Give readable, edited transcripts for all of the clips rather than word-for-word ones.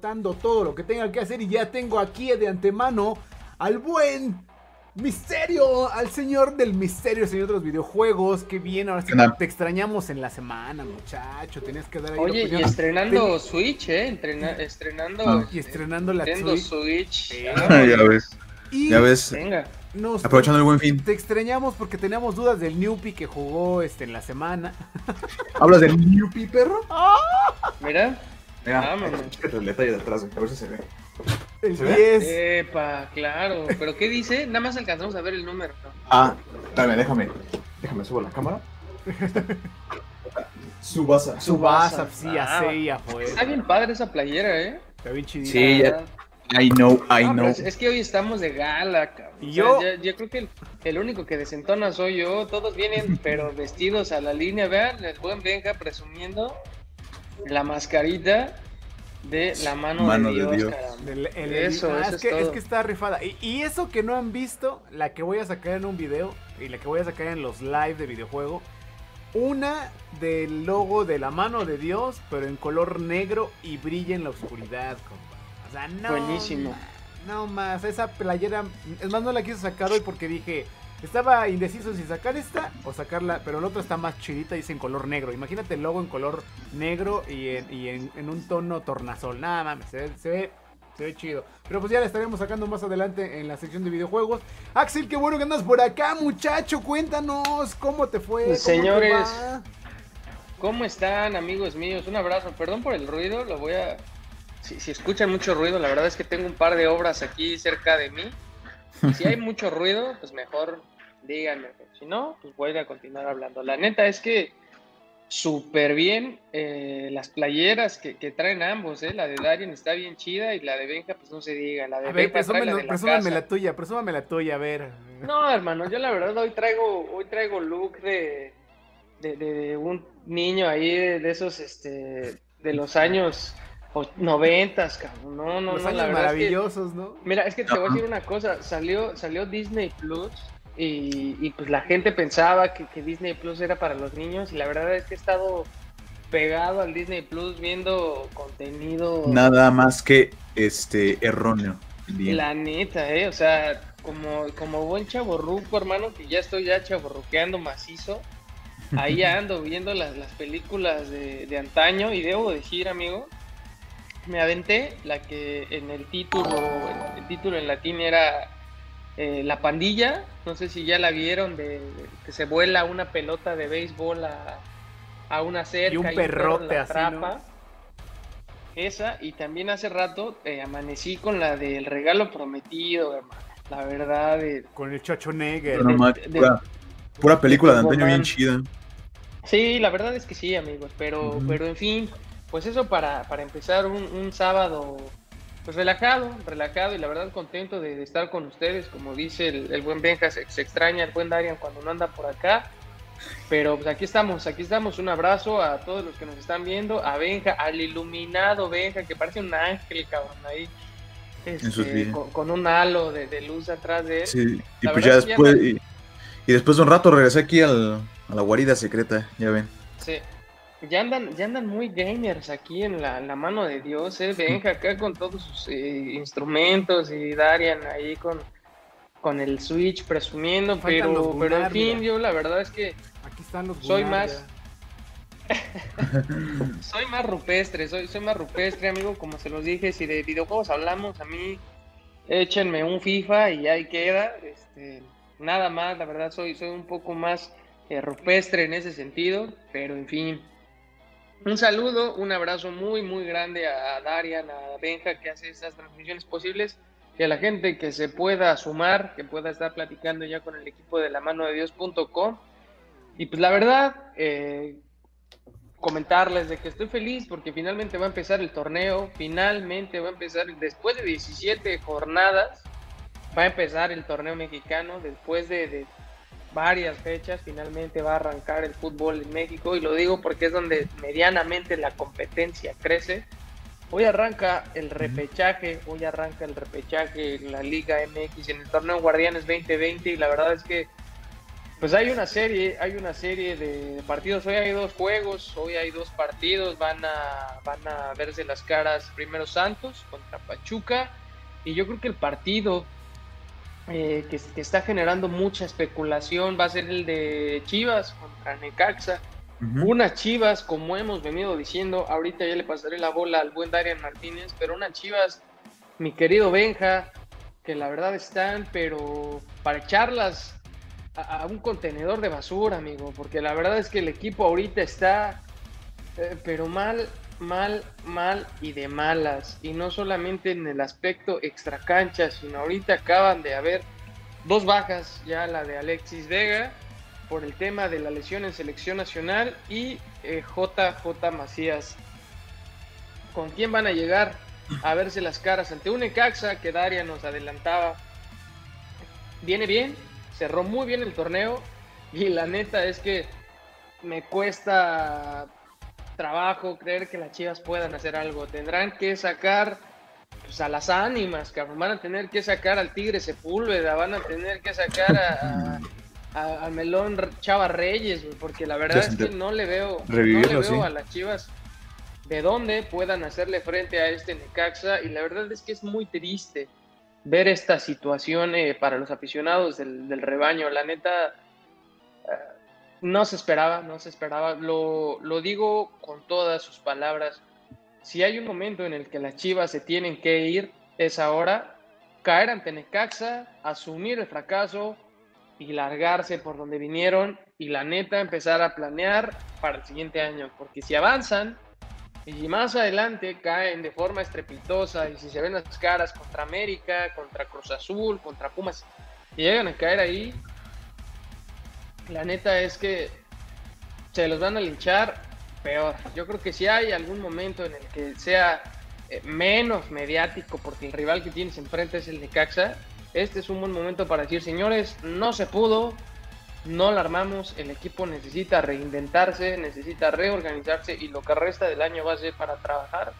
reportando todo lo que tenga que hacer. Y ya tengo aquí de antemano al buen Misterio, al señor del misterio, señor de los videojuegos. Qué bien, ahora sí te extrañamos en la semana, muchacho. Tenías que dar ahí. Oye, y estrenando Switch, estrenando la Switch. Ya ves. Ya ves. Venga. Aprovechando el buen fin. Te extrañamos porque teníamos dudas del Newpie que jugó en la semana. ¿Hablas del Newpie, perro? Mira. Mira, el detalle de atrás, a ver si se ve. El 10. Epa, claro. ¿Pero qué dice? Nada más alcanzamos a ver el número. Ah, dale, déjame, subo la cámara. Subasa, sí, así, afuera. Está bien padre esa playera, Está bien chidita. Sí, ya. I know. Es que hoy estamos de gala, cabrón. ¿Y yo? O sea, yo creo que el único que desentona soy yo. Todos vienen, pero vestidos a la línea. Vean, el buen Benja presumiendo la mascarita de la mano de Dios. Es que está rifada. Y eso que no han visto, la que voy a sacar en un video y la que voy a sacar en los live de videojuego. Una del logo de la mano de Dios, pero en color negro y brilla en la oscuridad, compa. O sea, no, buenísimo. No más, esa playera, es más, no la quise sacar hoy porque dije, estaba indeciso si sacar esta o sacarla, pero la otra está más chidita y es en color negro. Imagínate el logo en color negro y en un tono tornasol, nada mames, se ve chido. Pero pues ya la estaremos sacando más adelante en la sección de videojuegos. Axel, qué bueno que andas por acá, muchacho, cuéntanos, ¿cómo te fue? ¿Cómo señores, te va? ¿Cómo están, amigos míos? Un abrazo, perdón por el ruido, lo voy a... Si escuchan mucho ruido, la verdad es que tengo un par de obras aquí cerca de mí. Si hay mucho ruido, pues mejor díganme. Si no, pues voy a continuar hablando. La neta es que súper bien las playeras que traen ambos, La de Darian está bien chida y la de Benja, pues no se diga. La de Benja, presúmame la tuya, a ver. No, hermano, yo la verdad hoy traigo look de un niño ahí de esos, de los años... 90s, cabrón. No, los años la verdad maravillosos, es que, ¿no? Mira, es que te voy a decir una cosa. Salió Disney Plus y pues la gente pensaba que Disney Plus era para los niños y la verdad es que he estado pegado al Disney Plus viendo contenido nada más que erróneo. Bien. La neta, o sea, como buen chavorruco, hermano, que ya estoy chavorruqueando macizo. Ahí ando viendo las películas de antaño y debo decir, amigo, me aventé la que en el título en latín era La Pandilla, no sé si ya la vieron, de que se vuela una pelota de béisbol a una cerca y un perrote así, ¿no? Esa, y también hace rato amanecí con la del Regalo Prometido, hermano, la verdad, con el Chacho Negro, pura película de antaño bien chida. Sí, la verdad es que sí, amigos, pero en fin. Pues eso para empezar un sábado pues relajado y la verdad contento de estar con ustedes. Como dice el buen Benja, se extraña el buen Darian cuando no anda por acá. Pero pues aquí estamos. Un abrazo a todos los que nos están viendo, a Benja, al iluminado Benja, que parece un ángel, cabrón, ahí. Con un halo de luz atrás de él. Sí, y pues ya después, y después de un rato regresé aquí a la guarida secreta, ya ven. Sí. Ya andan muy gamers aquí en la mano de Dios, Benja acá con todos sus instrumentos y Darian ahí con el Switch presumiendo, pero en fin, yo la verdad es que aquí están los soy más soy más rupestre, amigo, como se los dije, si de videojuegos hablamos, a mí échenme un FIFA y ahí queda, nada más, la verdad soy un poco más rupestre en ese sentido, pero en fin. Un saludo, un abrazo muy, muy grande a Darian, a Benja, que hace estas transmisiones posibles, y a la gente que se pueda sumar, que pueda estar platicando ya con el equipo de lamanodedios.com. Y pues la verdad, comentarles de que estoy feliz porque finalmente va a empezar el torneo, después de 17 jornadas, va a empezar el torneo mexicano, después de varias fechas, finalmente va a arrancar el fútbol en México, y lo digo porque es donde medianamente la competencia crece. Hoy arranca el repechaje en la Liga MX en el torneo Guardianes 2020, y la verdad es que Pues hay una serie de partidos. Hoy hay dos juegos, van a verse las caras. Primero Santos contra Pachuca, y yo creo que el partido que está generando mucha especulación va a ser el de Chivas contra Necaxa. Uh-huh. Unas Chivas, como hemos venido diciendo, ahorita ya le pasaré la bola al buen Darian Martínez, pero unas Chivas, mi querido Benja, que la verdad están, pero para echarlas a un contenedor de basura, amigo, porque la verdad es que el equipo ahorita está, pero mal y de malas, y no solamente en el aspecto extracancha, sino ahorita acaban de haber dos bajas, ya la de Alexis Vega por el tema de la lesión en selección nacional y JJ Macías. ¿Con quién van a llegar a verse las caras ante un Necaxa que Daria nos adelantaba? Viene bien, cerró muy bien el torneo, y la neta es que me cuesta trabajo creer que las Chivas puedan hacer algo. Tendrán que sacar, pues, a las ánimas, cabrón. Van a tener que sacar al Tigre Sepúlveda, van a tener que sacar al Melón Chava Reyes, porque la verdad es que no le veo a las Chivas de dónde puedan hacerle frente a este Necaxa, y la verdad es que es muy triste ver esta situación para los aficionados del rebaño. La neta, no se esperaba, lo digo con todas sus palabras. Si hay un momento en el que las Chivas se tienen que ir, es ahora. Caer ante Necaxa, asumir el fracaso y largarse por donde vinieron, y la neta empezar a planear para el siguiente año, porque si avanzan y más adelante caen de forma estrepitosa, y si se ven las caras contra América, contra Cruz Azul, contra Pumas, y llegan a caer ahí, la neta es que se los van a linchar peor. Yo creo que si hay algún momento en el que sea menos mediático, porque el rival que tienes enfrente es el Necaxa, este es un buen momento para decir: señores, no se pudo, no la armamos, el equipo necesita reinventarse, necesita reorganizarse, y lo que resta del año va a ser para trabajar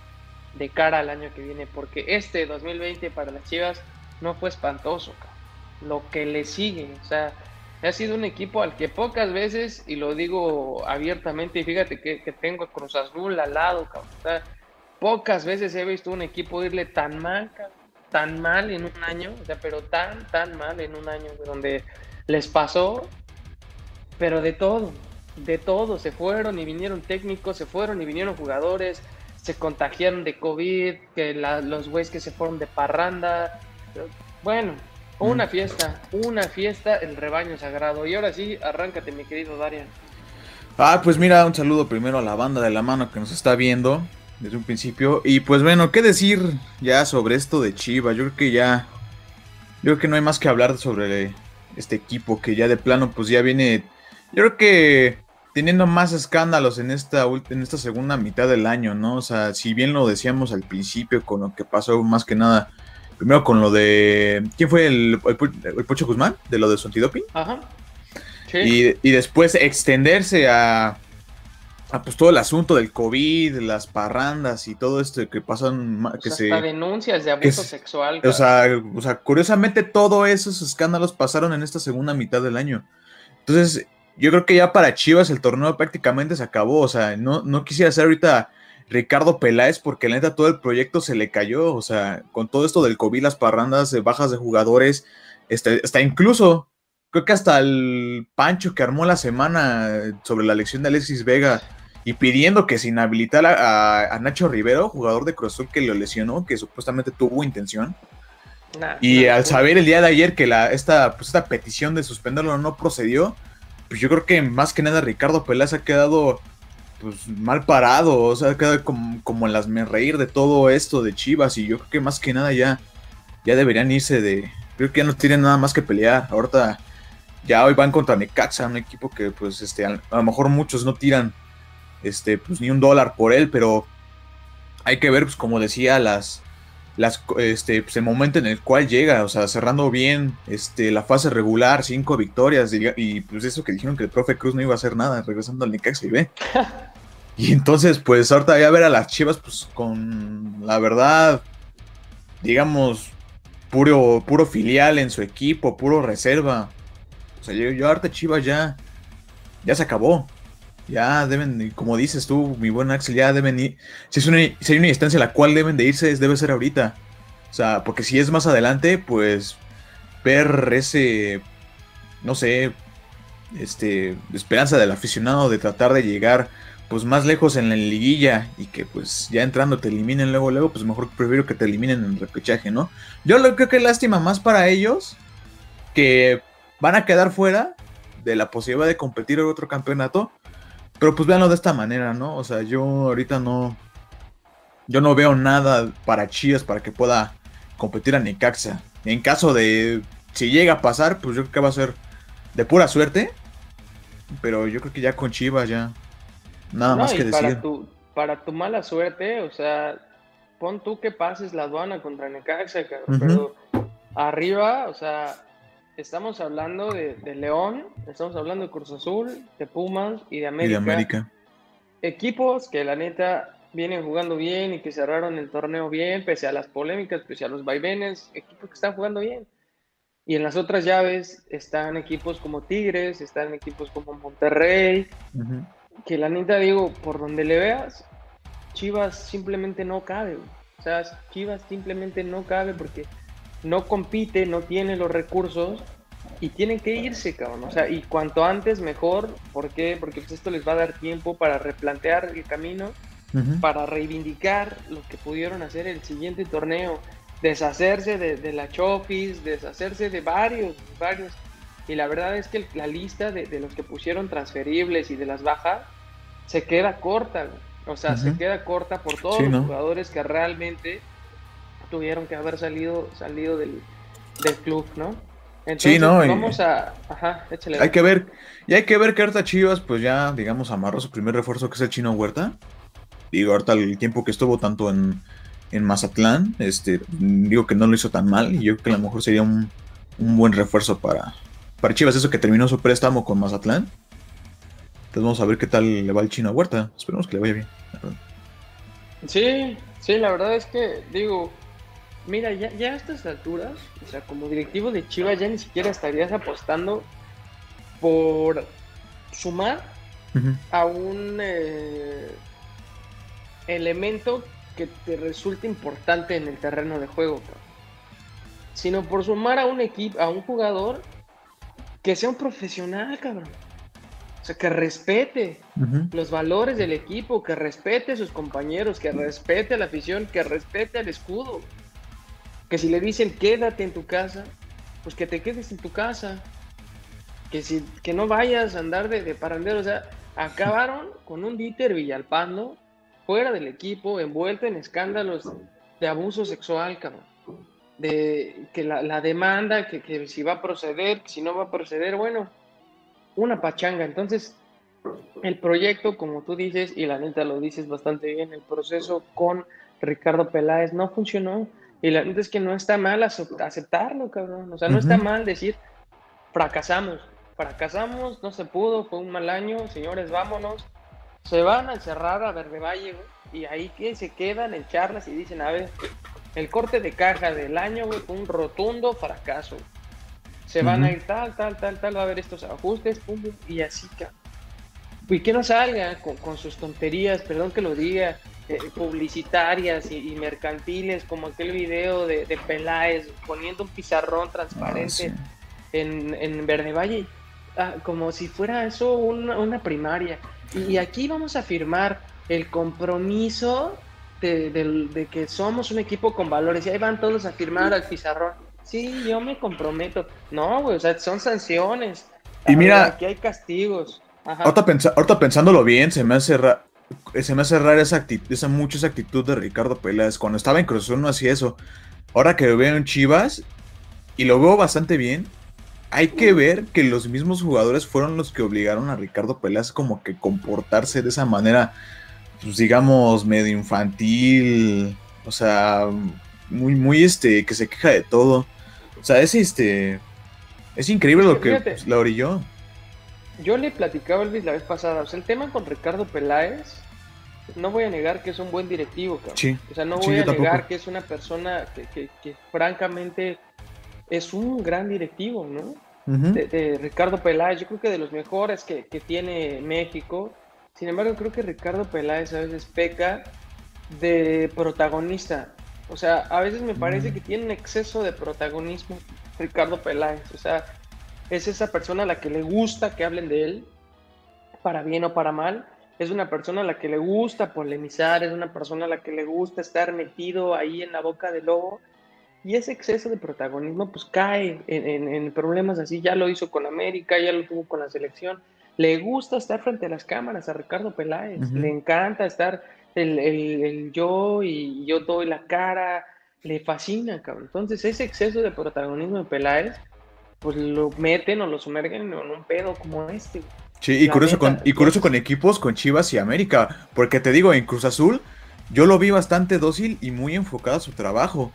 de cara al año que viene, porque este 2020 para las Chivas no fue espantoso, cabrón. Lo que le sigue, o sea, ha sido un equipo al que pocas veces, y lo digo abiertamente, y fíjate que tengo a Cruz Azul al lado, cabrón, o sea, pocas veces he visto un equipo irle tan mal en un año, o sea, pero tan mal en un año, donde les pasó pero de todo, se fueron y vinieron técnicos, se fueron y vinieron jugadores, se contagiaron de COVID, que los güeyes que se fueron de parranda, bueno, una fiesta, el rebaño sagrado. Y ahora sí, arráncate, mi querido Darian. Pues mira, un saludo primero a la banda de la mano que nos está viendo desde un principio, y pues bueno, qué decir ya sobre esto de Chivas. Yo creo que no hay más que hablar sobre este equipo que ya de plano pues ya viene, yo creo que teniendo más escándalos en esta segunda mitad del año, ¿no? O sea, si bien lo decíamos al principio con lo que pasó, más que nada, primero con lo de... ¿Quién fue el Pocho Guzmán? De lo de su antidoping. Ajá. Sí. Y después extenderse a pues todo el asunto del COVID, las parrandas y todo esto que pasan, o que sea, hasta denuncias de abuso sexual. O sea, curiosamente todos esos escándalos pasaron en esta segunda mitad del año. Entonces, yo creo que ya para Chivas el torneo prácticamente se acabó. O sea, no quisiera ser ahorita Ricardo Peláez, porque la neta todo el proyecto se le cayó. O sea, con todo esto del COVID, las parrandas, bajas de jugadores, hasta incluso creo que hasta el Pancho que armó la semana sobre la elección de Alexis Vega, y pidiendo que se inhabilitara a Nacho Rivero, jugador de Cruz Azul que lo lesionó, que supuestamente tuvo intención. Al saber el día de ayer que esta petición de suspenderlo no procedió, pues yo creo que más que nada Ricardo Peláez ha quedado pues mal parado, o sea, ha quedado como el hazmerreír de todo esto de Chivas, y yo creo que más que nada ya deberían irse de... Creo que ya no tienen nada más que pelear. Ahorita ya hoy van contra Necaxa, un equipo que pues a lo mejor muchos no tiran pues ni $1 por él, pero hay que ver, pues como decía, pues, el momento en el cual llega, o sea, cerrando bien la fase regular, 5 victorias, y pues eso que dijeron que el profe Cruz no iba a hacer nada, regresando al Necaxa y ve. Y entonces, pues ahorita voy a ver a las Chivas, pues con la verdad, digamos, puro filial en su equipo, puro reserva. O sea, yo ahorita Chivas ya se acabó. Ya deben, como dices tú, mi buen Axel, ya deben ir. Si hay una instancia a la cual deben de irse, debe ser ahorita. O sea, porque si es más adelante, pues ver ese, no sé, esperanza del aficionado de tratar de llegar pues más lejos en la liguilla y que pues ya entrando te eliminen luego, pues mejor prefiero que te eliminen en el repechaje, ¿no? Yo lo creo que es lástima más para ellos, que van a quedar fuera de la posibilidad de competir en otro campeonato, pero pues véanlo de esta manera, ¿no? O sea, yo ahorita no, yo no veo nada para Chivas para que pueda competir a Necaxa. En caso de, si llega a pasar, pues yo creo que va a ser de pura suerte, pero yo creo que ya con Chivas ya... Nada más que decir. Para tu mala suerte, o sea, pon tú que pases la aduana contra Necaxa, cabrón, pero arriba, o sea, estamos hablando de León, estamos hablando de Cruz Azul, de Pumas y de América. Equipos que la neta vienen jugando bien y que cerraron el torneo bien, pese a las polémicas, pese a los vaivenes, equipos que están jugando bien. Y en las otras llaves están equipos como Tigres, están equipos como Monterrey, que la neta, digo, por donde le veas, Chivas simplemente no cabe, güey. O sea, Chivas simplemente no cabe porque no compite, no tiene los recursos y tienen que irse, cabrón. O sea, y cuanto antes mejor. ¿Por qué? Porque pues esto les va a dar tiempo para replantear el camino, para reivindicar lo que pudieron hacer el siguiente torneo, deshacerse de la Chofis, deshacerse de varios. Y la verdad es que la lista de los que pusieron transferibles y de las bajas se queda corta, güey. O sea, se queda corta por todos los jugadores que realmente tuvieron que haber salido del club, ¿no? Entonces, vamos a... Ajá, échale. Hay que ver que ahorita Chivas, pues ya, digamos, amarró su primer refuerzo, que es el Chino Huerta. Digo, ahorita el tiempo que estuvo tanto en Mazatlán, digo que no lo hizo tan mal. Y yo creo que a lo mejor sería un buen refuerzo para Chivas, eso que terminó su préstamo con Mazatlán. Entonces vamos a ver qué tal le va el Chino Huerta. Esperemos que le vaya bien. Sí, la verdad es que, digo, mira, ya a estas alturas, o sea, como directivo de Chivas ya ni siquiera estarías apostando por sumar a un elemento que te resulte importante en el terreno de juego, sino por sumar a un equipo, a un jugador que sea un profesional, cabrón. O sea, que respete los valores del equipo, que respete a sus compañeros, que respete a la afición, que respete al escudo. Que si le dicen quédate en tu casa, pues que te quedes en tu casa. Que no vayas a andar de parandero. O sea, acabaron con un Dieter Villalpando fuera del equipo, envuelto en escándalos de abuso sexual, cabrón. De que la demanda, que si va a proceder, que si no va a proceder, bueno, una pachanga. Entonces, el proyecto, como tú dices, y la neta lo dices bastante bien, el proceso con Ricardo Peláez no funcionó, y la neta es que no está mal aceptarlo, cabrón. O sea, no está mal decir, fracasamos, no se pudo, fue un mal año, señores, vámonos. Se van a encerrar a Verde Valle, y ahí que se quedan en charlas y dicen, a ver... El corte de caja del año, güey, fue un rotundo fracaso. Se van a ir tal, va a haber estos ajustes, pum, y así, cabrón. Y que no salga con sus tonterías, perdón que lo diga, publicitarias y mercantiles, como aquel video de Peláez poniendo un pizarrón transparente en Verde Valle, como si fuera eso una primaria. Y aquí vamos a firmar el compromiso... De que somos un equipo con valores, y ahí van todos a firmar al pizarrón. Sí, yo me comprometo. No, güey, o sea, son sanciones. Y mira, aquí hay castigos. Ahorita pensándolo bien, se me hace rara esa actitud, esa actitud de Ricardo Peláez. Cuando estaba en Cruz Azul no hacía eso. Ahora que lo veo en Chivas, y lo veo bastante bien, hay que ver que los mismos jugadores fueron los que obligaron a Ricardo Peláez como que comportarse de esa manera, pues digamos, medio infantil, o sea, muy que se queja de todo. O sea, es increíble lo que fíjate, la orilló. Yo le platicaba a Elvis la vez pasada, o sea, el tema con Ricardo Peláez, no voy a negar que es un buen directivo, cabrón. Sí, o sea, no voy a negar que es una persona que francamente es un gran directivo, ¿no? de Ricardo Peláez. Yo creo que de los mejores que tiene México. Sin embargo, creo que Ricardo Peláez a veces peca de protagonista. O sea, a veces me parece que tiene un exceso de protagonismo Ricardo Peláez. O sea, es esa persona a la que le gusta que hablen de él, para bien o para mal. Es una persona a la que le gusta polemizar, es una persona a la que le gusta estar metido ahí en la boca del lobo. Y ese exceso de protagonismo pues cae en problemas así. Ya lo hizo con América, ya lo tuvo con la selección. Le gusta estar frente a las cámaras a Ricardo Peláez. Le encanta estar el yo y yo doy la cara. Le fascina, cabrón. Entonces ese exceso de protagonismo de Peláez pues lo meten o lo sumergen en un pedo como este. Sí, y curioso con equipos, con Chivas y América. Porque te digo, en Cruz Azul yo lo vi bastante dócil y muy enfocado a su trabajo.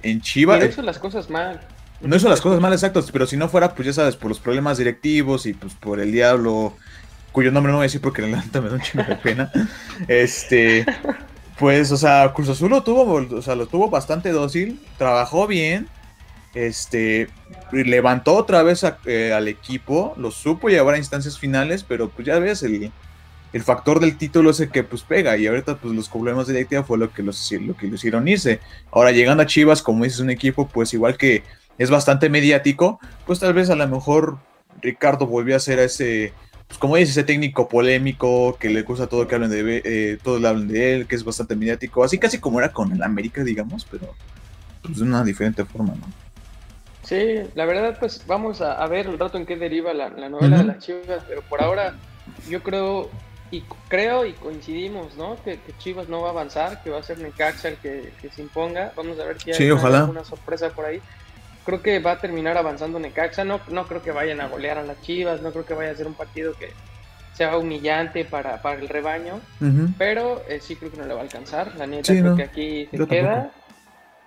En Chivas... no hizo las cosas mal. No hizo las cosas mal, exacto, pero si no fuera, pues ya sabes, por los problemas directivos y pues por el diablo, cuyo nombre no voy a decir porque la neta me da un chingo de pena. Pues, o sea, Cruz Azul lo tuvo bastante dócil, trabajó bien, levantó otra vez al equipo, lo supo llevar a instancias finales, pero pues ya ves, el factor del título es el que pues pega, y ahorita pues los problemas de directiva fue lo que lo hicieron irse. Ahora llegando a Chivas, como dices, un equipo pues igual que es bastante mediático, pues tal vez a lo mejor Ricardo volvió a ser ese, pues como dices, ese técnico polémico que le gusta todo que hablen de todos hablen de él, que es bastante mediático, así casi como era con el América, digamos, pero pues, de una diferente forma, ¿no? Sí, la verdad pues vamos a ver el rato en qué deriva la novela de las Chivas, pero por ahora yo creo y coincidimos, ¿no? Que Chivas no va a avanzar, que va a ser Necaxa el que se imponga. Vamos a ver si hay alguna sorpresa por ahí. Creo que va a terminar avanzando Necaxa. No creo que vayan a golear a las Chivas, no creo que vaya a ser un partido que sea humillante para el rebaño, pero sí creo que no le va a alcanzar, la neta. Sí, creo que aquí se queda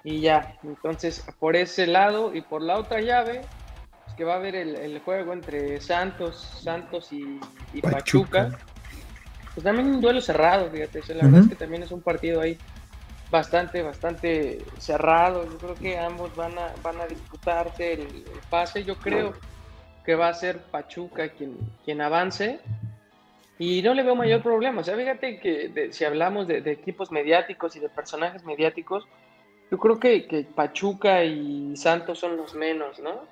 y ya. Entonces, por ese lado y por la otra llave, pues que va a haber el juego entre Santos y Pachuca. Pues también un duelo cerrado, fíjate, o sea, la verdad es que también es un partido ahí bastante cerrado. Yo creo que ambos van a disputarse el pase. Yo creo que va a ser Pachuca quien avance y no le veo mayor problema. O sea, fíjate que si hablamos de equipos mediáticos y de personajes mediáticos, yo creo que Pachuca y Santos son los menos, ¿no?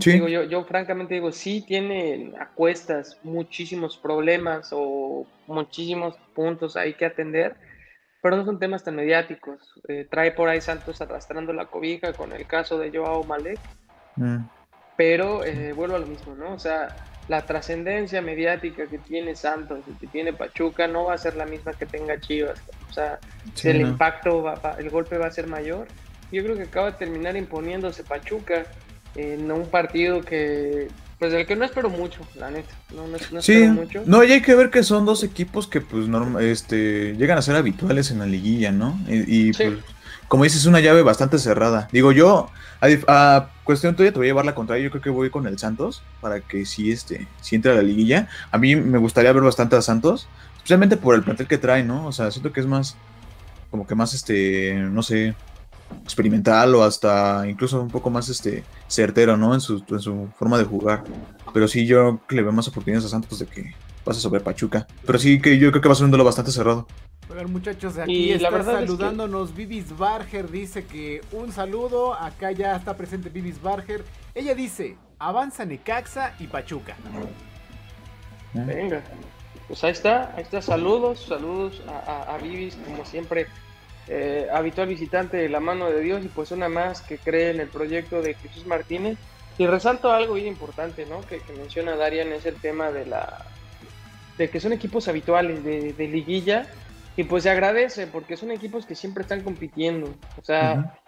Sí. Digo, yo francamente digo, sí tienen a cuestas muchísimos problemas o muchísimos puntos ahí que atender, pero no son temas tan mediáticos. Trae por ahí Santos arrastrando la cobija con el caso de Joao Malek, pero vuelvo a lo mismo, ¿no? O sea, la trascendencia mediática que tiene Santos y que tiene Pachuca no va a ser la misma que tenga Chivas. O sea, sí, el impacto, el golpe va a ser mayor. Yo creo que acaba de terminar imponiéndose Pachuca en un partido que, pues, del que no espero mucho, la neta. No espero mucho. No, y hay que ver que son dos equipos que, pues, llegan a ser habituales en la liguilla, ¿no? Y sí, pues, como dices, es una llave bastante cerrada. Digo, yo, a cuestión tuya, te voy a llevar la contraria. Yo creo que voy con el Santos para que si entre a la liguilla. A mí me gustaría ver bastante a Santos, especialmente por el plantel que trae, ¿no? O sea, siento que es más, como que más, no sé, experimental o hasta incluso un poco más, certero, ¿no? En su forma de jugar. Pero sí, yo creo que le veo más oportunidades a Santos de que pase sobre Pachuca. Pero sí, que yo creo que va a ser un duelo bastante cerrado. Oigan, muchachos, aquí está saludándonos Bibis Barger, dice que un saludo, acá ya está presente Bibis Barger. Ella dice, avanza Necaxa y Pachuca. Venga, pues ahí está, saludos a Bibis, como siempre, habitual visitante de la mano de Dios, y pues una más que cree en el proyecto de Jesús Martínez. Y resalto algo bien importante, ¿no? que menciona Darian, es el tema de que son equipos habituales de liguilla. Y pues se agradece, porque son equipos que siempre están compitiendo. O sea,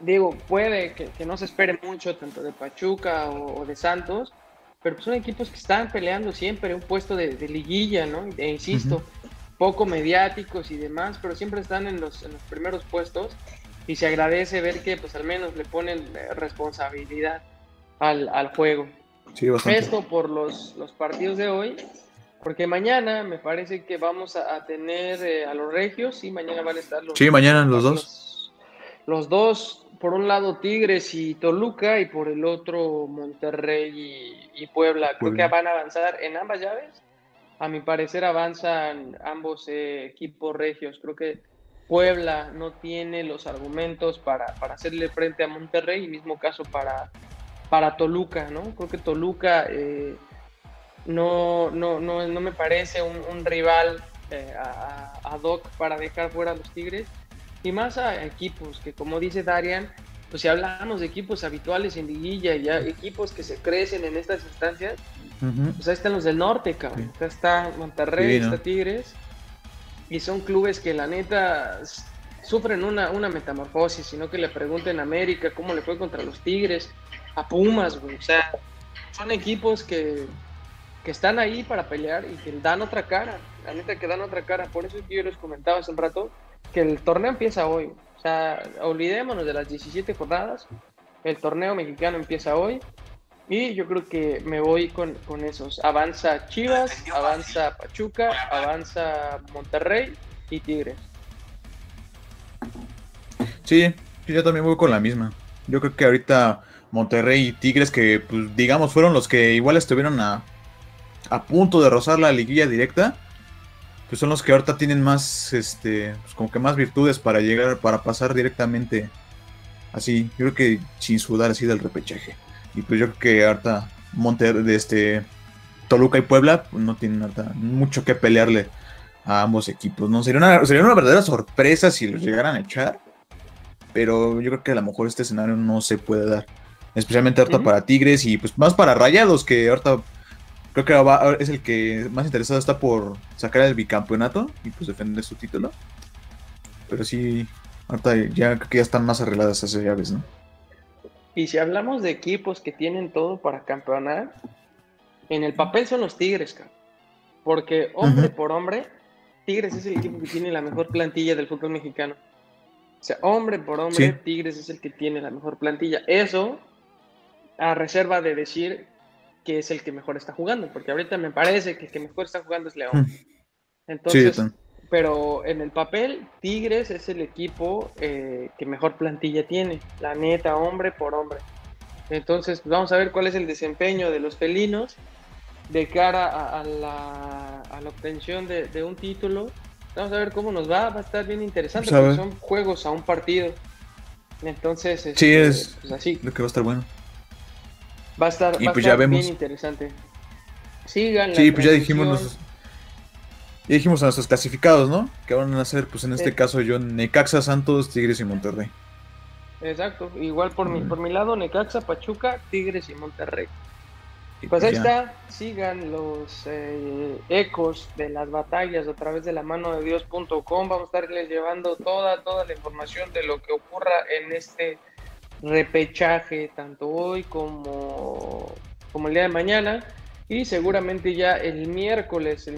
digo, puede que no se espere mucho tanto de Pachuca o de Santos, pero son equipos que están peleando siempre un puesto de liguilla, ¿no? E insisto, poco mediáticos y demás, pero siempre están en los primeros puestos, y se agradece ver que pues al menos le ponen responsabilidad al juego. Sí, bastante. Esto por los partidos de hoy. Porque mañana me parece que vamos a tener a los regios, y mañana van a estar los dos. los dos, por un lado Tigres y Toluca y por el otro Monterrey y Puebla. Creo que van a avanzar en ambas llaves. A mi parecer avanzan ambos equipos regios. Creo que Puebla no tiene los argumentos para hacerle frente a Monterrey, y mismo caso para Toluca, ¿no? Creo que Toluca no me parece un rival ad hoc para dejar fuera a los Tigres, y más a equipos que, como dice Darian, pues si hablamos de equipos habituales en liguilla, ya equipos que se crecen en estas instancias, pues ahí están los del norte, cabrón. Sí. Está Monterrey, sí, ¿no? Está Tigres, y son clubes que la neta sufren una metamorfosis, sino que le pregunten a América cómo le fue contra los Tigres, a Pumas, güey. O sea, son equipos que están ahí para pelear y que dan otra cara, la neta que dan otra cara. Por eso yo les comentaba hace un rato que el torneo empieza hoy. O sea, olvidémonos de las 17 jornadas, el torneo mexicano empieza hoy. Y yo creo que me voy con esos. Avanza Chivas, avanza Pachuca, avanza Monterrey y Tigres. Sí, yo también voy con la misma. Yo creo que ahorita Monterrey y Tigres, que pues, digamos, fueron los que igual estuvieron a punto de rozar la liguilla directa, pues son los que ahorita tienen más, pues, como que más virtudes para llegar, para pasar directamente así. Yo creo que sin sudar así del repechaje. Y pues yo creo que ahorita Toluca y Puebla no tienen harta, mucho que pelearle a ambos equipos, ¿no? Sería una verdadera sorpresa si los llegaran a echar, pero yo creo que a lo mejor este escenario no se puede dar, especialmente ahorita para Tigres y pues más para Rayados, que ahorita creo que es el que más interesado está por sacar el bicampeonato y pues defender su título. Pero sí, ahorita ya creo que ya están más arregladas esas llaves, ¿no? Y si hablamos de equipos que tienen todo para campeonar, en el papel son los Tigres, cabrón. Porque hombre por hombre, Tigres es el equipo que tiene la mejor plantilla del fútbol mexicano. O sea, hombre por hombre, sí, Tigres es el que tiene la mejor plantilla. Eso a reserva de decir que es el que mejor está jugando, porque ahorita me parece que el que mejor está jugando es León. Entonces, sí, pero en el papel, Tigres es el equipo que mejor plantilla tiene, la neta, hombre por hombre. Entonces, pues vamos a ver cuál es el desempeño de los felinos de cara a la obtención de un título. Vamos a ver cómo nos va, va a estar bien interesante, pues porque son juegos a un partido. Entonces, sí, es pues así, lo que va a estar bueno. Va a estar, y va pues a estar ya vemos, bien interesante. Sigan la pues ya dijimos a nuestros clasificados, ¿no? Que van a ser, pues en este caso, yo Necaxa, Santos, Tigres y Monterrey. Exacto, igual por mi lado, Necaxa, Pachuca, Tigres y Monterrey. Pues ahí está, sigan los ecos de las batallas a través de lamanodedios.com. Vamos a estarles llevando toda la información de lo que ocurra en este repechaje, tanto hoy como el día de mañana. Y seguramente ya el miércoles ya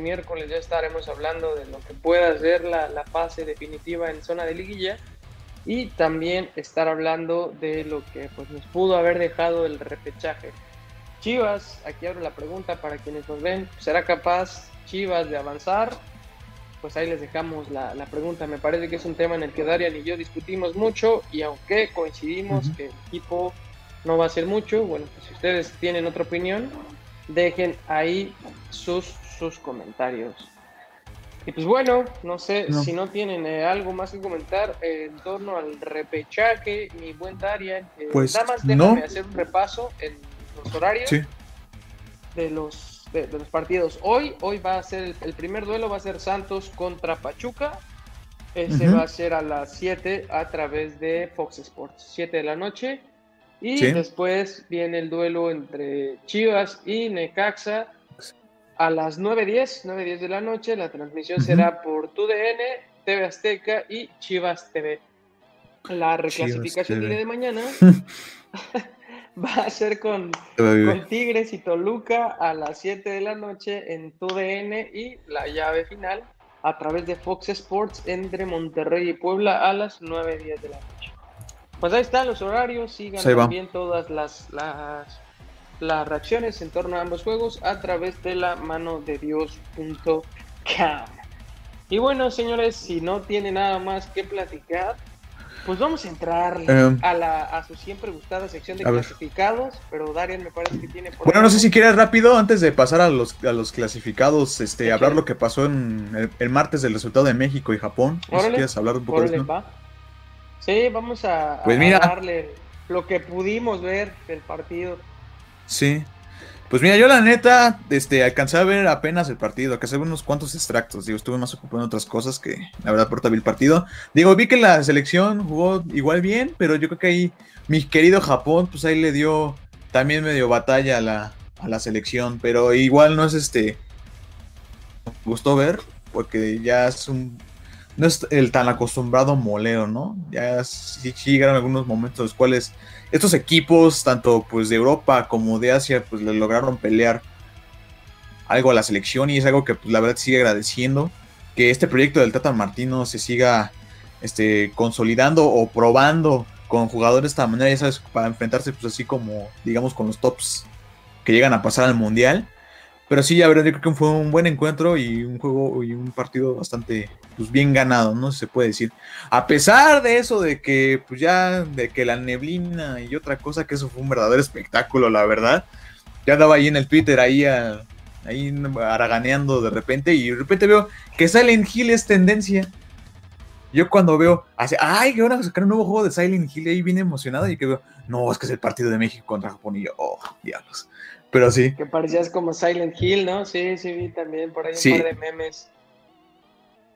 estaremos hablando de lo que pueda ser la fase definitiva en zona de liguilla, y también estar hablando de lo que pues nos pudo haber dejado el repechaje. Chivas, aquí abro la pregunta para quienes nos ven, ¿será capaz Chivas de avanzar? Pues ahí les dejamos la pregunta. Me parece que es un tema en el que Darian y yo discutimos mucho, y aunque coincidimos que el equipo no va a hacer mucho, bueno, pues si ustedes tienen otra opinión, dejen ahí sus comentarios. Y pues bueno, no sé si no tienen algo más que comentar en torno al repechaje, mi buen Darian. Pues nada más déjame hacer un repaso en los horarios de los partidos. Hoy va a ser el primer duelo, va a ser Santos contra Pachuca. Ese va a ser a las 7 a través de Fox Sports, 7 de la noche. Y después viene el duelo entre Chivas y Necaxa a las 9:10 de la noche. La transmisión será por TUDN, TV Azteca y Chivas TV. La reclasificación del día de mañana va a ser con Tigres y Toluca a las 7 de la noche en TUDN, y la llave final a través de Fox Sports entre Monterrey y Puebla a las 9:10 de la noche. Pues ahí están los horarios, sigan también todas las reacciones en torno a ambos juegos a través de lamanodedios.com. Y bueno, señores, si no tiene nada más que platicar, Pues vamos a entrar a su siempre gustada sección de clasificados, pero Darian me parece que tiene... Bueno, no sé si quieres rápido, antes de pasar a los clasificados, hablar lo que pasó en el martes del resultado de México y Japón. Órale, si quieres hablar un poco de eso. Va. Sí, vamos a darle lo que pudimos ver del partido. Sí. Pues mira, yo la neta, alcancé a ver apenas el partido, alcancé a ver unos cuantos extractos, estuve más ocupado en otras cosas que, la verdad, por el partido. Vi que la selección jugó igual bien, pero yo creo que ahí, mi querido Japón, pues ahí le dio también medio batalla a la selección, pero igual no es me gustó ver, porque ya no es el tan acostumbrado moleo, ¿no? Ya sí llegaron algunos momentos en los cuales estos equipos, tanto pues de Europa como de Asia, pues le lograron pelear algo a la selección, y es algo que pues, la verdad sigue agradeciendo que este proyecto del Tata Martino se siga consolidando o probando con jugadores de esta manera, ya sabes, para enfrentarse pues así como, digamos, con los tops que llegan a pasar al Mundial. Pero sí, la verdad, yo creo que fue un buen encuentro y un juego y un partido bastante pues, bien ganado, ¿no? Se puede decir. A pesar de eso, de que la neblina y otra cosa, que eso fue un verdadero espectáculo, la verdad. Ya andaba ahí en el Twitter, ahí haraganeando de repente, y de repente veo que Silent Hill es tendencia. Yo cuando veo, ¡ay, que van a sacar un nuevo juego de Silent Hill! Ahí viene emocionado y que veo, no, es que es el partido de México contra Japón, y yo, ¡oh, diablos! Pero sí. Que parecías como Silent Hill, ¿no? Sí, sí, vi también por ahí un par de memes.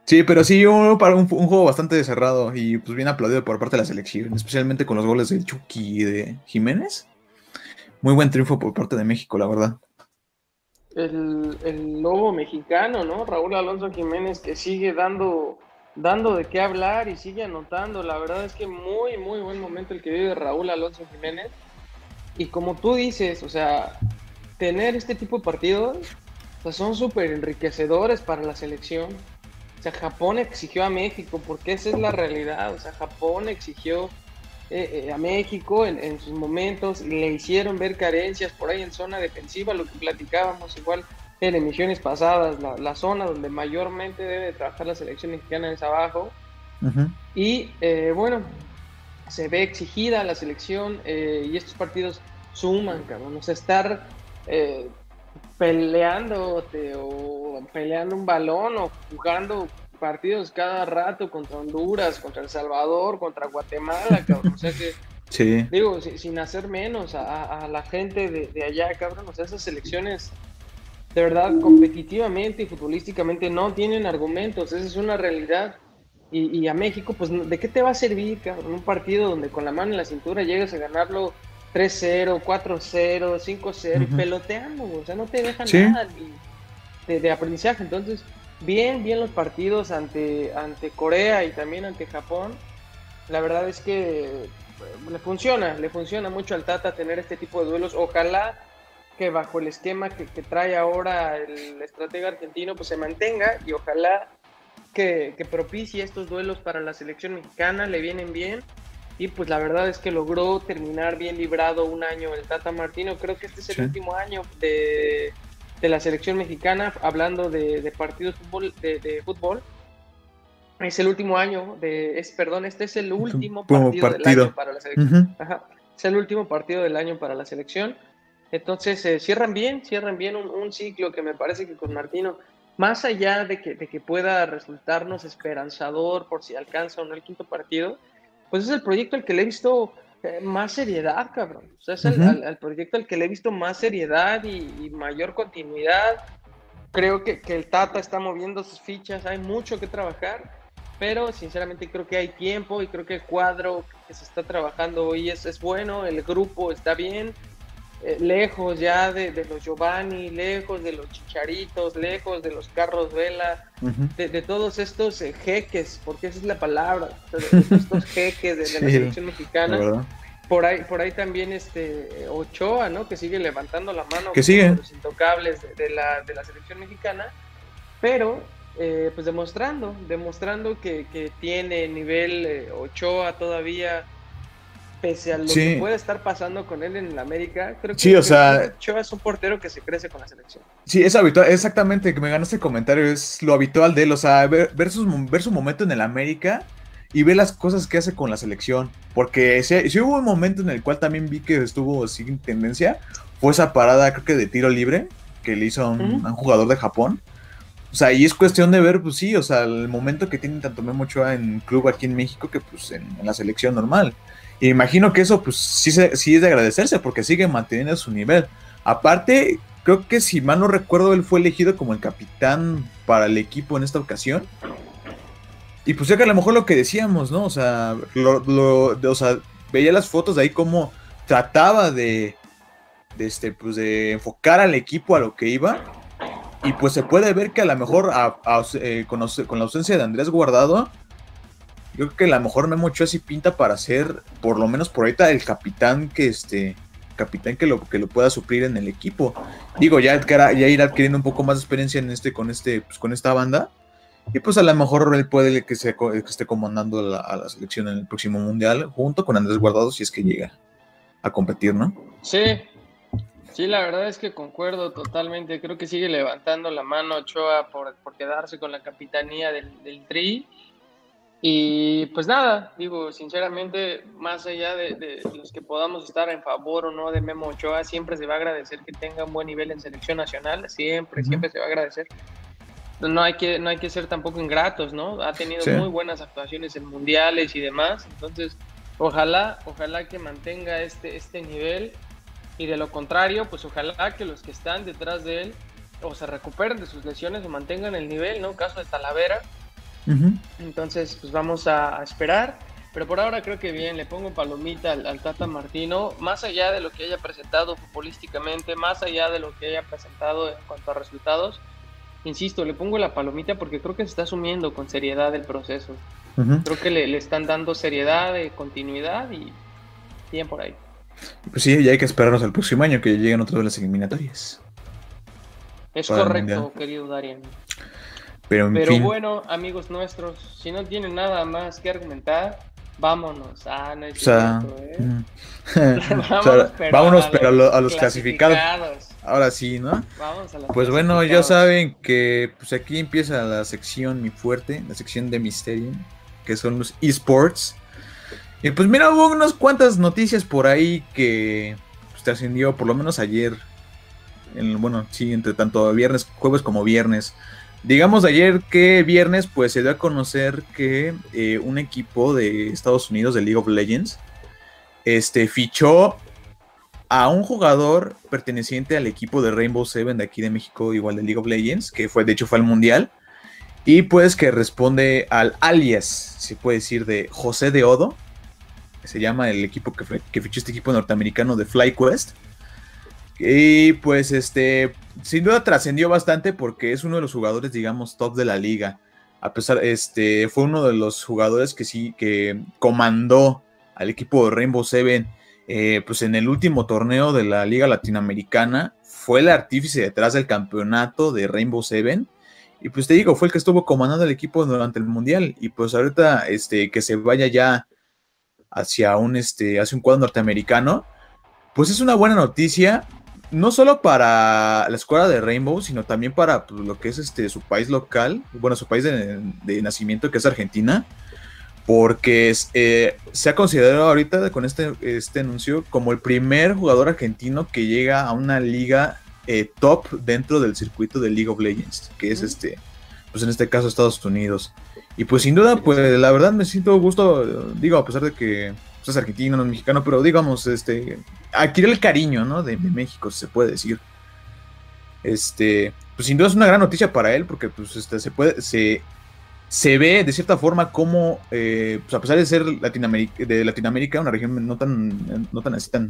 Sí, pero sí, un juego bastante cerrado y pues bien aplaudido por parte de la selección, especialmente con los goles de Chucky y de Jiménez. Muy buen triunfo por parte de México, la verdad. El lobo mexicano, ¿no? Raúl Alonso Jiménez, que sigue dando de qué hablar y sigue anotando. La verdad es que muy, muy buen momento el que vive Raúl Alonso Jiménez. Y como tú dices, o sea, tener este tipo de partidos, pues son súper enriquecedores para la selección. O sea, Japón exigió a México, porque esa es la realidad. O sea, Japón exigió a México en sus momentos, le hicieron ver carencias por ahí en zona defensiva, lo que platicábamos igual en emisiones pasadas, la zona donde mayormente debe trabajar la selección mexicana es abajo. Uh-huh. Y bueno, se ve exigida la selección y estos partidos suman, cabrón. O sea, estar... peleándote o peleando un balón o jugando partidos cada rato contra Honduras, contra El Salvador, contra Guatemala, cabrón, o sea que sí. Digo, sin hacer menos a la gente de allá, cabrón, o sea, esas selecciones de verdad competitivamente y futbolísticamente no tienen argumentos, esa es una realidad, y a México, pues, ¿de qué te va a servir, cabrón? Un partido donde con la mano en la cintura llegas a ganarlo 3-0, 4-0, 5-0, uh-huh, peloteando, o sea, no te dejan nada de aprendizaje. Entonces, bien los partidos ante Corea y también ante Japón. La verdad es que le funciona mucho al Tata tener este tipo de duelos. Ojalá que bajo el esquema que trae ahora el estratega argentino, pues se mantenga, y ojalá que propicie estos duelos para la selección mexicana, le vienen bien. Y pues la verdad es que logró terminar bien librado un año el Tata Martino. Creo que este es el último año de la selección mexicana, hablando de partidos de fútbol. Es el último año, este es el último partido del año para la selección. Uh-huh. Ajá. Es el último partido del año para la selección. Entonces cierran bien un ciclo que me parece que con Martino, más allá de que pueda resultarnos esperanzador por si alcanza o no el quinto partido, pues es el proyecto al que le he visto más seriedad, cabrón. O sea, es al proyecto al que le he visto más seriedad y mayor continuidad. Creo que el Tata está moviendo sus fichas, hay mucho que trabajar, pero sinceramente creo que hay tiempo y creo que el cuadro que se está trabajando hoy es bueno, el grupo está bien, lejos ya de los Giovanni, lejos de los Chicharitos, lejos de los Carlos Vela, uh-huh, de todos estos jeques, porque esa es la palabra, o sea, de estos jeques de la selección mexicana. Por ahí también Ochoa, ¿no? Que sigue levantando la mano, que sigue los intocables de la selección mexicana, pero pues demostrando que tiene nivel Ochoa todavía, pese a lo que puede estar pasando con él en la América. Creo que Ochoa es un portero que se crece con la selección. Sí, es habitual, exactamente, que me ganaste el comentario, es lo habitual de él, o sea, ver su momento en el América y ve las cosas que hace con la selección, porque si hubo un momento en el cual también vi que estuvo sin tendencia, fue esa parada, creo que de tiro libre, que le hizo a un jugador de Japón. O sea, y es cuestión de ver, pues sí, o sea, el momento que tiene tanto Memo Ochoa en club aquí en México que pues en la selección normal. Y imagino que eso pues sí es de agradecerse, porque sigue manteniendo su nivel. Aparte, creo que si mal no recuerdo, él fue elegido como el capitán para el equipo en esta ocasión. Y pues ya que a lo mejor lo que decíamos, ¿no? O sea, veía las fotos de ahí cómo trataba de enfocar al equipo a lo que iba. Y pues se puede ver que a lo mejor con la ausencia de Andrés Guardado, yo creo que a lo mejor Memo Ochoa sí pinta para ser, por lo menos por ahorita, el capitán que lo pueda suplir en el equipo. Digo, ya ir adquiriendo un poco más de experiencia con esta banda. Y pues a lo mejor él puede que esté comandando a la selección en el próximo mundial, junto con Andrés Guardado, si es que llega a competir, ¿no? Sí, la verdad es que concuerdo totalmente. Creo que sigue levantando la mano Ochoa por quedarse con la capitanía del Tri. Y pues nada, digo, sinceramente, más allá de los que podamos estar en favor o no de Memo Ochoa, siempre se va a agradecer que tenga un buen nivel en selección nacional. Siempre se va a agradecer. No hay que ser tampoco ingratos, ¿no? Ha tenido muy buenas actuaciones en mundiales y demás. Entonces, ojalá que mantenga este nivel. Y de lo contrario, pues ojalá que los que están detrás de él o se recuperen de sus lesiones o mantengan el nivel, ¿no? Caso de Talavera. Entonces, pues vamos a esperar. Pero por ahora creo que bien, le pongo palomita al Tata Martino. Más allá de lo que haya presentado futbolísticamente, más allá de lo que haya presentado en cuanto a resultados, insisto, le pongo la palomita porque creo que se está asumiendo con seriedad el proceso. Creo que le están dando seriedad, continuidad y bien por ahí. Pues sí, ya hay que esperarnos al próximo año que lleguen otra vez las eliminatorias. Es correcto, querido Darian. Pero bueno, amigos nuestros, si no tienen nada más que argumentar, vámonos. No es cierto, vámonos, pero a los clasificados. Ahora sí, ¿no? Vamos a los pues bueno, ya saben que pues aquí empieza la sección mi fuerte, la sección de Misterio, que son los esports. Y pues mira, hubo unas cuantas noticias por ahí que pues, trascendió por lo menos ayer. Entre tanto viernes, jueves como viernes. Digamos ayer que viernes pues se dio a conocer que un equipo de Estados Unidos de League of Legends fichó a un jugador perteneciente al equipo de Rainbow Seven de aquí de México, igual de League of Legends, que de hecho fue al mundial. Y pues que responde al alias, se puede decir, de José de Odo. Se llama el equipo que fichó este equipo norteamericano de FlyQuest. Y pues sin duda trascendió bastante porque es uno de los jugadores, digamos, top de la liga. A pesar, fue uno de los jugadores que comandó al equipo de Rainbow Seven. Pues en el último torneo de la liga latinoamericana fue el artífice detrás del campeonato de Rainbow Seven. Y pues te digo, fue el que estuvo comandando el equipo durante el mundial. Y pues ahorita que se vaya ya hacia un cuadro norteamericano, pues es una buena noticia, no solo para la escuadra de Rainbow, sino también para pues, lo que es su país local, bueno, su país de nacimiento, que es Argentina, porque se ha considerado ahorita con este anuncio como el primer jugador argentino que llega a una liga top dentro del circuito de League of Legends, que es pues en este caso Estados Unidos. Y pues sin duda, pues la verdad me siento gusto, digo, a pesar de que pues, es argentino, no es mexicano, pero digamos, adquirir el cariño, ¿no? de México, si se puede decir. Pues sin duda es una gran noticia para él, porque pues se ve de cierta forma como, pues a pesar de ser de Latinoamérica, una región no tan así tan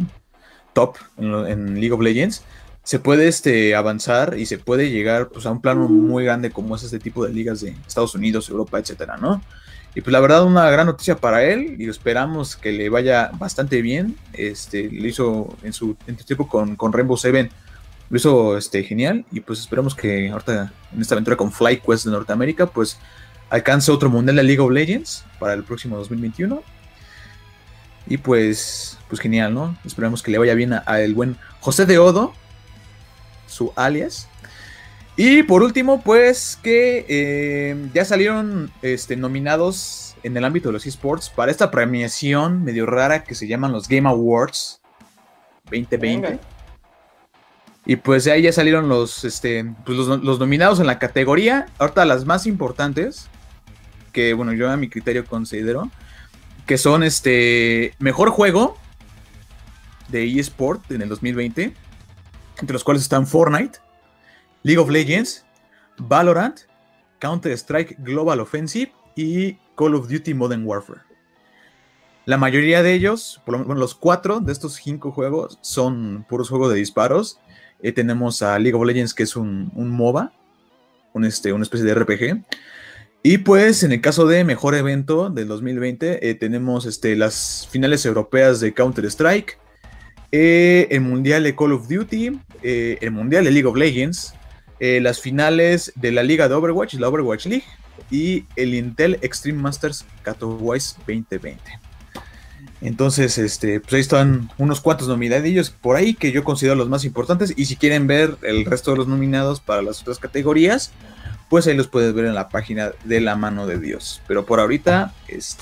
top en League of Legends, se puede avanzar y se puede llegar pues, a un plano muy grande como es este tipo de ligas de Estados Unidos, Europa, etcétera, ¿no? Y pues la verdad una gran noticia para él y esperamos que le vaya bastante bien. Lo hizo en su tiempo con Rainbow Seven, lo hizo genial y pues esperamos que ahorita en esta aventura con FlyQuest de Norteamérica pues alcance otro mundial de League of Legends para el próximo 2021. Y pues genial, ¿no? Esperamos que le vaya bien a el buen José de Odo, su alias. Y por último pues que ya salieron nominados en el ámbito de los eSports para esta premiación medio rara que se llaman los Game Awards 2020. Venga. Y pues de ahí ya salieron los nominados en la categoría. Ahorita las más importantes, que bueno, yo a mi criterio considero que son mejor juego de eSport en el 2020, entre los cuales están Fortnite, League of Legends, Valorant, Counter-Strike Global Offensive y Call of Duty Modern Warfare. La mayoría de ellos, los 4 de estos 5 juegos son puros juegos de disparos. Tenemos a League of Legends, que es un MOBA, una especie de RPG. Y pues en el caso de mejor evento del 2020 tenemos las finales europeas de Counter-Strike, el mundial de Call of Duty, el mundial de League of Legends, las finales de la liga de Overwatch, la Overwatch League, y el Intel Extreme Masters Katowice 2020. Entonces, pues ahí están unos cuantos nominadillos por ahí que yo considero los más importantes. Y si quieren ver el resto de los nominados para las otras categorías, pues ahí los puedes ver en la página de La Mano de Dios. Pero por ahorita, pues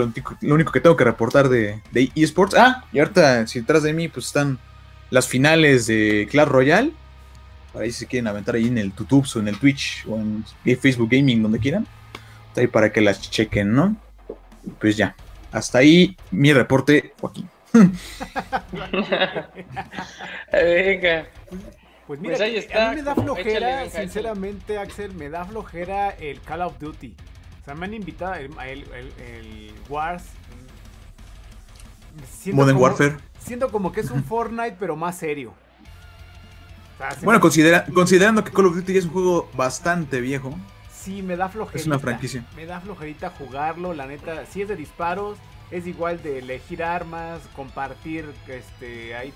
lo único que tengo que reportar de eSports. Ah, y ahorita, si detrás de mí, pues están las finales de Clash Royale. Para ahí si quieren aventar ahí en el YouTube o en el Twitch o en Facebook Gaming, donde quieran. Está ahí para que las chequen, ¿no? Pues ya. Hasta ahí mi reporte, Joaquín. Venga. Pues mira, pues ahí está. A mí me da flojera, sinceramente, Axel, me da flojera el Call of Duty. O sea, me han invitado el Wars. Modern Warfare. Siento como que es un Fortnite, pero más serio. O sea, bueno, considerando que Call of Duty es un juego bastante viejo. Sí, me da flojerita. Es una franquicia. Me da flojerita jugarlo, la neta. Si es de disparos, es igual de elegir armas, compartir ahí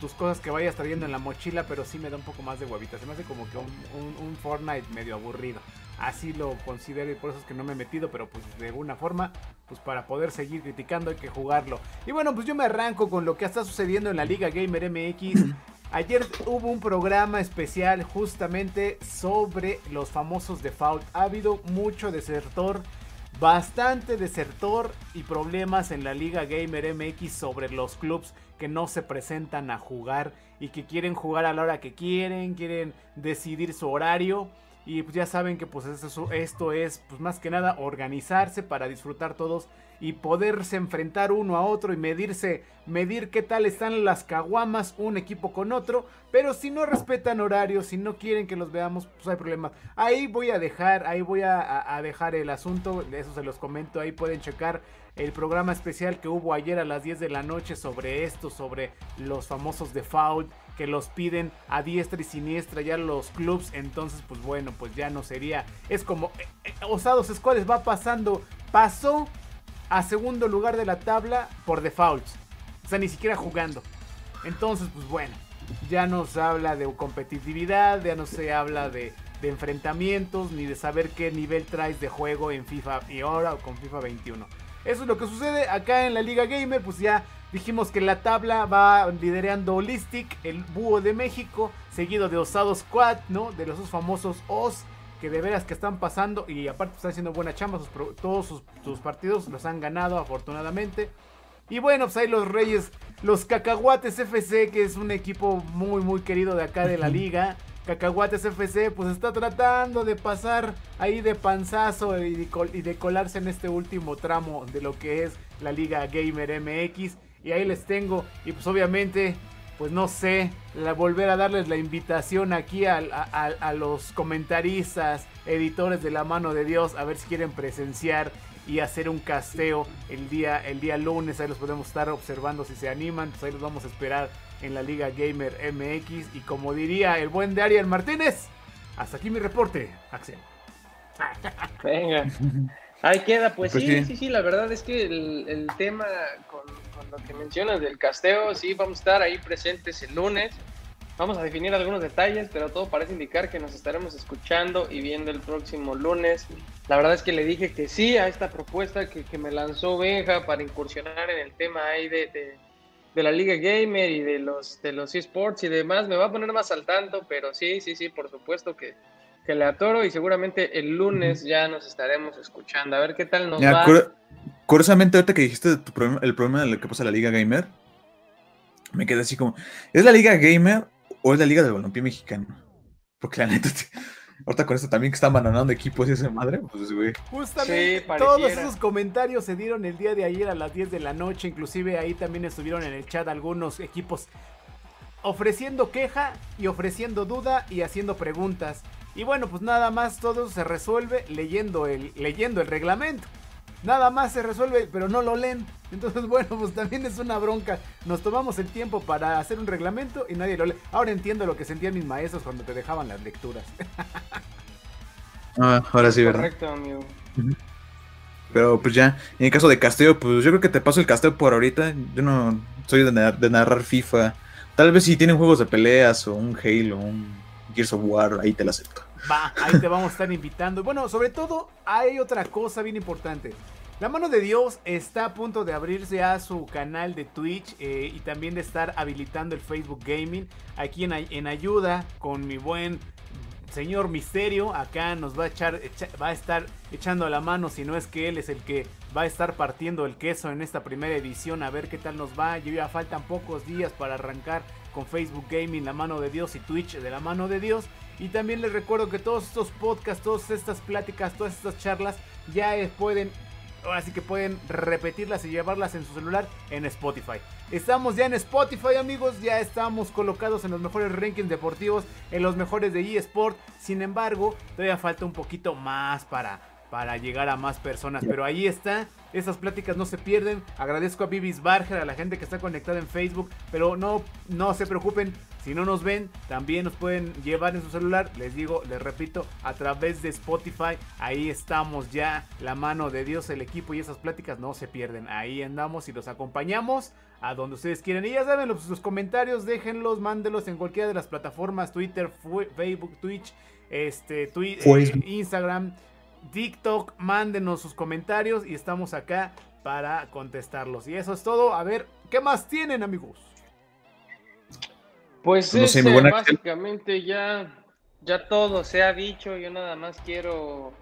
tus cosas que vayas trayendo en la mochila, pero sí me da un poco más de huevita. Se me hace como que un Fortnite medio aburrido. Así lo considero y por eso es que no me he metido, pero pues de alguna forma, pues para poder seguir criticando hay que jugarlo. Y bueno, pues yo me arranco con lo que está sucediendo en la Liga Gamer MX. Ayer hubo un programa especial justamente sobre los famosos default. Ha habido mucho desertor, bastante desertor y problemas en la Liga Gamer MX sobre los clubs que no se presentan a jugar y que quieren jugar a la hora que quieren decidir su horario. Y pues ya saben que pues esto es pues más que nada organizarse para disfrutar todos y poderse enfrentar uno a otro y medir qué tal están las caguamas un equipo con otro. Pero si no respetan horarios, si no quieren que los veamos, pues hay problemas. Ahí voy a dejar, dejar el asunto, eso se los comento, ahí pueden checar el programa especial que hubo ayer a las 10 de la noche sobre esto, sobre los famosos default que los piden a diestra y siniestra ya los clubs. Entonces pues bueno, pues ya no sería, es como Osados Escuales va pasó a segundo lugar de la tabla por defaults, o sea, ni siquiera jugando. Entonces pues bueno, ya no se habla de competitividad, ya no se habla de enfrentamientos, ni de saber qué nivel traes de juego en FIFA y ahora o con FIFA 21. Eso es lo que sucede acá en la Liga Gamer. Pues ya dijimos que la tabla va liderando Holistic, el búho de México, seguido de Osado Squad, ¿no? De los famosos Os, que de veras que están pasando y aparte están haciendo buena chamba, todos sus partidos los han ganado afortunadamente. Y bueno, pues ahí los Reyes, los Cacahuates FC, que es un equipo muy muy querido de acá de la liga. Cacahuates FC pues está tratando de pasar ahí de panzazo y de colarse en este último tramo de lo que es la Liga Gamer MX. Y ahí les tengo, y pues obviamente, pues no sé, volver a darles la invitación aquí a los comentaristas, editores de La Mano de Dios, a ver si quieren presenciar y hacer un casteo el día lunes. Ahí los podemos estar observando si se animan, pues ahí los vamos a esperar en la Liga Gamer MX. Y como diría el buen Darian Martínez, hasta aquí mi reporte, Axel. Venga, ahí queda, pues sí, la verdad es que el tema con lo que mencionas del casteo, sí, vamos a estar ahí presentes el lunes. Vamos a definir algunos detalles, pero todo parece indicar que nos estaremos escuchando y viendo el próximo lunes. La verdad es que le dije que sí a esta propuesta que me lanzó Benja para incursionar en el tema ahí de la Liga Gamer y de los eSports y demás. Me va a poner más al tanto, pero sí, por supuesto que que le atoro y seguramente el lunes ya nos estaremos escuchando. A ver qué tal nos va. Curiosamente, ahorita que dijiste el problema de lo que pasa en la Liga Gamer, me quedé así como, ¿es la Liga Gamer o es la Liga del Balompié Mexicano? Porque la neta, ahorita con esto también que están abandonando equipos y esa madre, pues güey. Justamente, sí, todos esos comentarios se dieron el día de ayer a las 10 de la noche, inclusive ahí también estuvieron en el chat algunos equipos ofreciendo queja y ofreciendo duda y haciendo preguntas. Y bueno, pues nada más todo se resuelve leyendo el reglamento. Nada más se resuelve, pero no lo leen. Entonces, bueno, pues también es una bronca. Nos tomamos el tiempo para hacer un reglamento y nadie lo lee. Ahora entiendo lo que sentían mis maestros cuando te dejaban las lecturas. Ah, ahora sí, ¿verdad? Correcto, amigo. Pero pues ya, en el caso de casteo, pues yo creo que te paso el casteo por ahorita. Yo no soy de narrar FIFA. Tal vez si tienen juegos de peleas o un Halo, un Gears of War, ahí te la acepto. Va, ahí te vamos a estar invitando. Bueno, sobre todo hay otra cosa bien importante. La mano de Dios está a punto de abrirse a su canal de Twitch y también de estar habilitando el Facebook Gaming. Aquí en ayuda con mi buen señor Misterio. Acá nos va a estar echando la mano, si no es que él es el que va a estar partiendo el queso en esta primera edición. A ver qué tal nos va. Ya faltan pocos días para arrancar con Facebook Gaming, la mano de Dios, y Twitch de la mano de Dios. Y también les recuerdo que todos estos podcasts, todas estas pláticas, todas estas charlas ya pueden, ahora sí que pueden repetirlas y llevarlas en su celular en Spotify. Estamos ya en Spotify, amigos, ya estamos colocados en los mejores rankings deportivos, en los mejores de eSport. Sin embargo, todavía falta un poquito más para llegar a más personas, pero ahí está. Esas pláticas no se pierden. Agradezco a Bibis Barger, a la gente que está conectada en Facebook, pero no se preocupen, si no nos ven, también nos pueden llevar en su celular, les repito, a través de Spotify. Ahí estamos ya, la mano de Dios, el equipo, y esas pláticas no se pierden. Ahí andamos y los acompañamos a donde ustedes quieran. Y ya saben, sus comentarios, déjenlos, mándenlos en cualquiera de las plataformas, Twitter, Facebook, Twitch, Instagram, TikTok, mándenos sus comentarios y estamos acá para contestarlos. Y eso es todo. A ver, ¿qué más tienen, amigos? Pues no sé, básicamente ya todo se ha dicho. Yo nada más quiero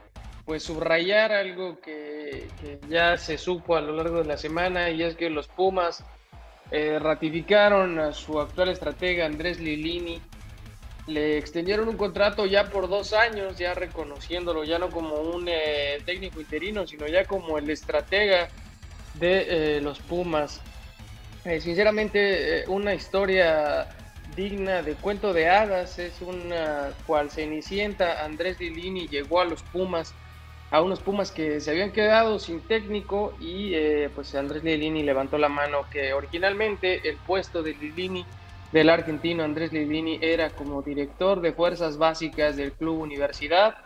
pues subrayar algo que ya se supo a lo largo de la semana, y es que los Pumas ratificaron a su actual estratega Andrés Lillini. Le extendieron un contrato ya por 2 años, ya reconociéndolo, ya no como un técnico interino, sino ya como el estratega de los Pumas. Sinceramente, una historia digna de cuento de hadas, es una cual Cenicienta. Andrés Lillini llegó a los Pumas, a unos Pumas que se habían quedado sin técnico, y pues Andrés Lillini levantó la mano. Que originalmente el puesto de Lillini, del argentino Andrés Lillini, era como director de fuerzas básicas del Club Universidad.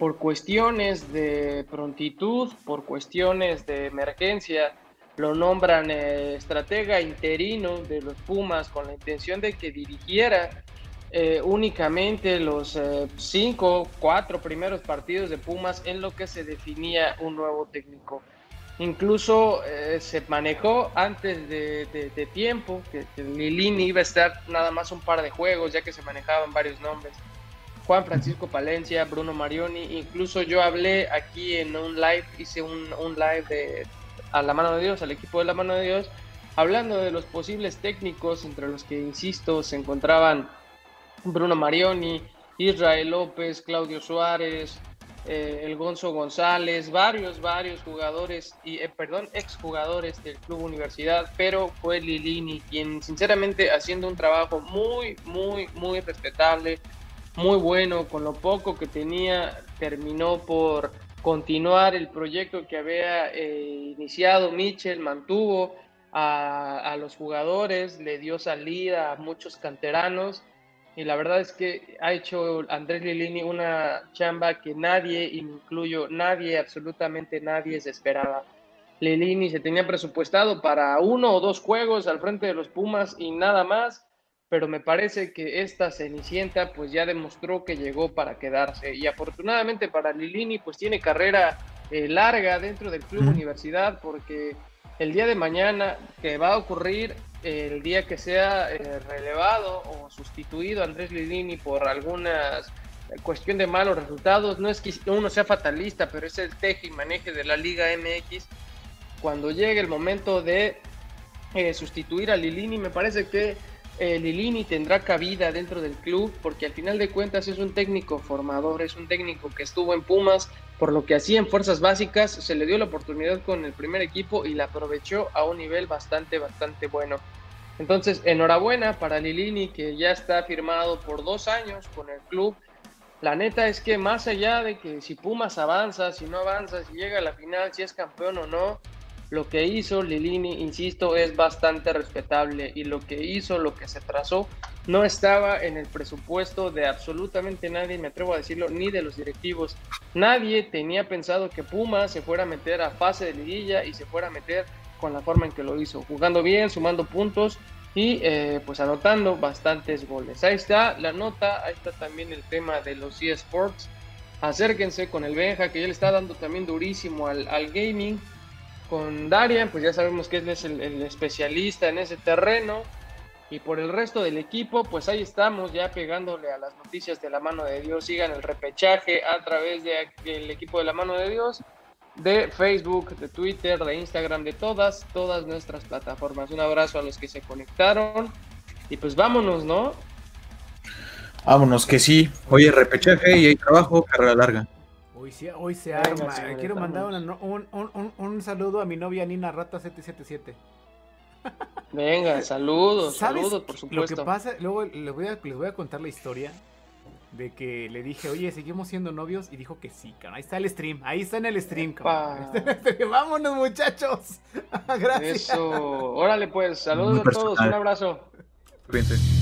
Por cuestiones de prontitud, por cuestiones de emergencia, lo nombran estratega interino de los Pumas, con la intención de que dirigiera únicamente los 4 primeros partidos de Pumas, en lo que se definía un nuevo técnico. Incluso se manejó antes de tiempo que Lillini iba a estar nada más un par de juegos, ya que se manejaban varios nombres: Juan Francisco Palencia, Bruno Marioni. Incluso yo hablé aquí en un live, hice un live de a la mano de Dios, al equipo de la mano de Dios, hablando de los posibles técnicos, entre los que, insisto, se encontraban Bruno Marioni, Israel López, Claudio Suárez, el Gonzo González, varios jugadores y exjugadores del Club Universidad. Pero fue Lillini quien, sinceramente, haciendo un trabajo muy respetable, muy bueno, con lo poco que tenía, terminó por continuar el proyecto que había iniciado Michel. Mantuvo a los jugadores, le dio salida a muchos canteranos. Y la verdad es que ha hecho Andrés Lillini una chamba que nadie, incluyo nadie, absolutamente nadie, se esperaba. Lillini se tenía presupuestado para 1 o 2 juegos al frente de los Pumas y nada más, pero me parece que esta Cenicienta pues ya demostró que llegó para quedarse. Y afortunadamente para Lillini pues tiene carrera larga dentro del Club Universidad, porque el día de mañana, que va a ocurrir el día que sea relevado o sustituido Andrés Lillini por algunas cuestión de malos resultados, no es que uno sea fatalista, pero es el teje y maneje de la Liga MX. Cuando llegue el momento de sustituir a Lillini, me parece que Lillini tendrá cabida dentro del club, porque al final de cuentas es un técnico formador, es un técnico que estuvo en Pumas, por lo que hacía en fuerzas básicas, se le dio la oportunidad con el primer equipo y la aprovechó a un nivel bastante bueno. Entonces, enhorabuena para Lillini, que ya está firmado por 2 años con el club. La neta es que más allá de que si Pumas avanza, si no avanza, si llega a la final, si es campeón o no, lo que hizo Lillini, insisto, es bastante respetable, y lo que hizo, lo que se trazó, no estaba en el presupuesto de absolutamente nadie, me atrevo a decirlo, ni de los directivos. Nadie tenía pensado que Pumas se fuera a meter a fase de liguilla y se fuera a meter con la forma en que lo hizo, jugando bien, sumando puntos y pues anotando bastantes goles. Ahí está la nota, ahí está también el tema de los eSports. Acérquense con el Benja, que ya le está dando también durísimo al gaming. Con Darian, pues ya sabemos que él es el especialista en ese terreno. Y por el resto del equipo, pues ahí estamos ya pegándole a las noticias de la mano de Dios. Sigan el repechaje a través del equipo de la mano de Dios, de Facebook, de Twitter, de Instagram, de todas nuestras plataformas. Un abrazo a los que se conectaron y pues vámonos, ¿no? Vámonos que sí. Oye, repechaje y hay trabajo, carrera larga. Hoy se arma. Quiero mandar un saludo a mi novia Nina Rata 777. Venga, saludos, por supuesto. Lo que pasa, luego les voy a contar la historia de que le dije, oye, ¿seguimos siendo novios? Y dijo que sí, cabrón. Ahí está en el stream, cabrón. Vámonos, muchachos. Gracias. Eso. Órale, pues, saludos a todos, un abrazo. Cuídense.